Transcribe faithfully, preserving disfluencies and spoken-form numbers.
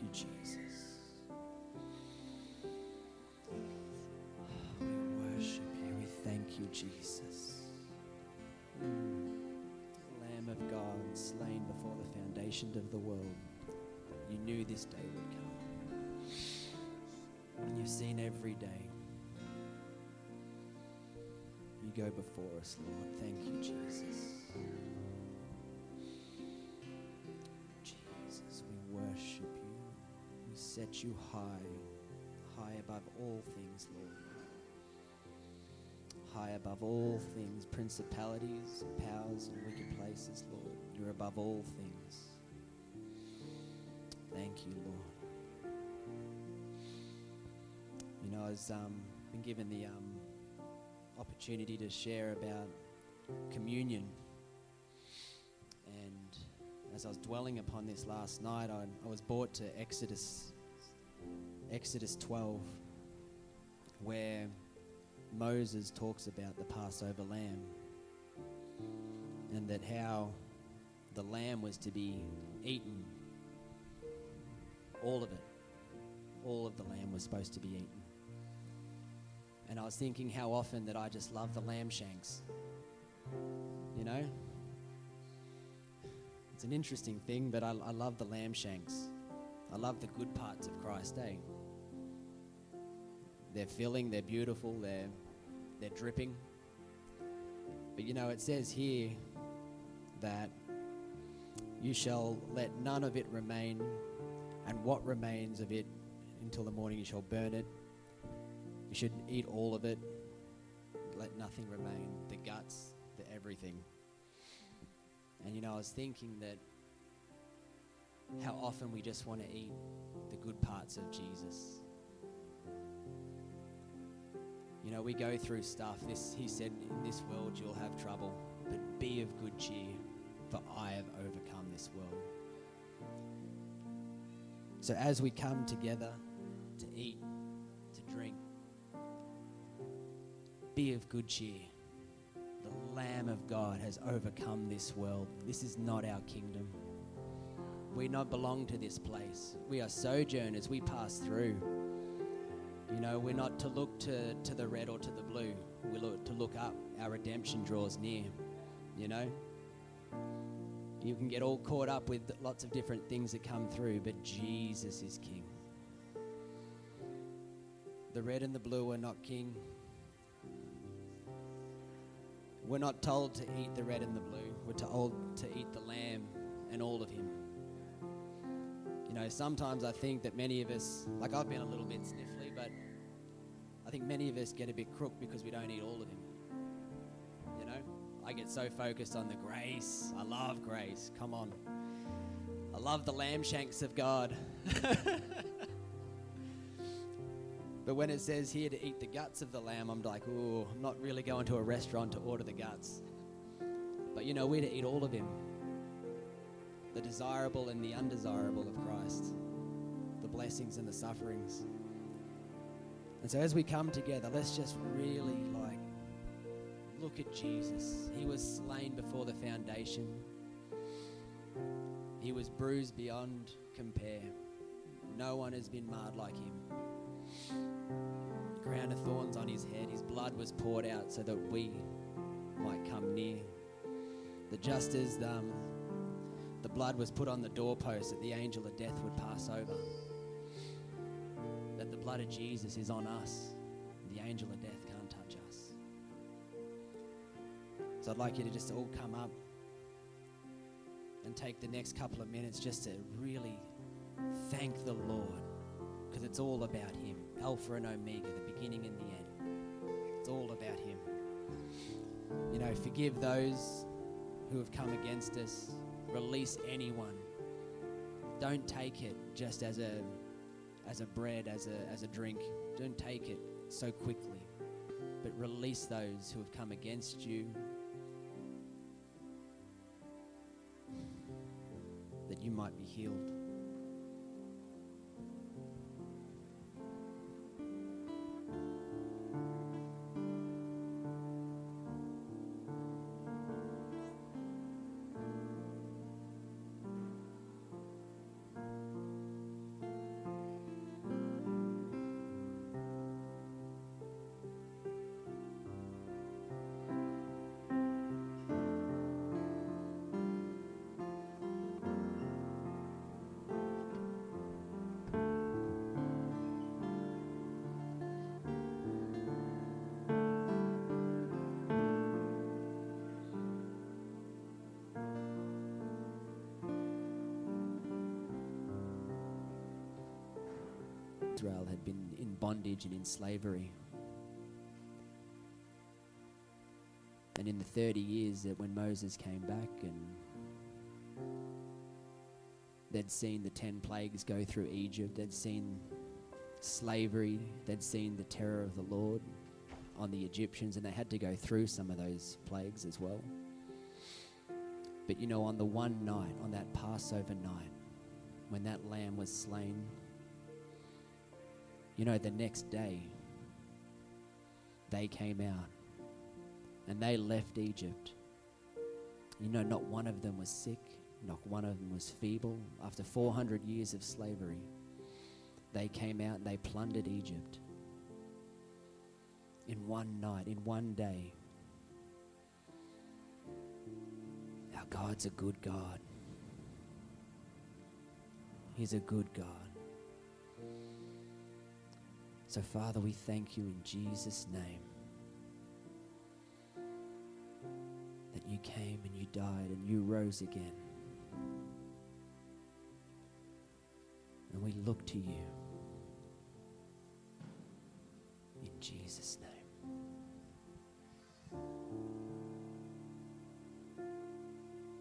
you, Jesus. Oh, we worship you. We thank you, Jesus. The Lamb of God, slain before the foundation of the world. You knew this day would come. And you've seen every day. You go before us, Lord. Thank you, Jesus. Jesus, we worship you. We set you high, high above all things, Lord. High above all things, principalities, powers, and wicked places, Lord. You're above all things. Thank you, Lord. You know, I was um, been given the um, opportunity to share about communion, and as I was dwelling upon this last night, I, I was brought to Exodus Exodus twelve, where Moses talks about the Passover lamb, and that how the lamb was to be eaten, all of it, all of the lamb was supposed to be eaten. And I was thinking how often that I just love the lamb shanks. You know? It's an interesting thing, but I, I love the lamb shanks. I love the good parts of Christ, eh? They're filling, they're beautiful, they're, they're dripping. But you know, it says here that you shall let none of it remain, and what remains of it until the morning you shall burn it. You should eat all of it. Let nothing remain. The guts, the everything. And, you know, I was thinking that how often we just want to eat the good parts of Jesus. You know, we go through stuff. This, he said, in this world you'll have trouble, but be of good cheer, for I have overcome this world. So as we come together to eat, to drink, be of good cheer. The Lamb of God has overcome this world. This is not our kingdom. We not belong to this place. We are sojourners. We pass through. You know, we're not to look to, to the red or to the blue. We look to look up. Our redemption draws near. You know? You can get all caught up with lots of different things that come through, but Jesus is King. The red and the blue are not king. We're not told to eat the red and the blue. We're told to eat the lamb and all of him. You know, sometimes I think that many of us, like I've been a little bit sniffly, but I think many of us get a bit crook because we don't eat all of him. You know, I get so focused on the grace. I love grace. Come on. I love the lamb shanks of God. But when it says here to eat the guts of the lamb, I'm like, ooh, I'm not really going to a restaurant to order the guts. But you know, we're to eat all of him. The desirable and the undesirable of Christ. The blessings and the sufferings. And so as we come together, let's just really like, look at Jesus. He was slain before the foundation. He was bruised beyond compare. No one has been marred like him. Crown of thorns on his head, his blood was poured out so that we might come near. That just as um, the blood was put on the doorpost that the angel of death would pass over, that the blood of Jesus is on us. The angel of death can't touch us. So I'd like you to just all come up and take the next couple of minutes just to really thank the Lord, because it's all about him. Alpha and Omega, the beginning and the end. It's all about him. You know, forgive those who have come against us. Release anyone. Don't take it just as a as a bread, as a as a drink. Don't take it so quickly. But release those who have come against you. That you might be healed. Israel had been in bondage and in slavery. And in the thirty years that when Moses came back and they'd seen the ten plagues go through Egypt, they'd seen slavery, they'd seen the terror of the Lord on the Egyptians, and they had to go through some of those plagues as well. But you know, on the one night, on that Passover night, when that lamb was slain, you know, the next day, they came out and they left Egypt. You know, not one of them was sick, not one of them was feeble. After four hundred years of slavery, they came out and they plundered Egypt. In one night, in one day. Our God's a good God. He's a good God. So, Father, we thank you in Jesus' name that you came and you died and you rose again. And we look to you in Jesus' name.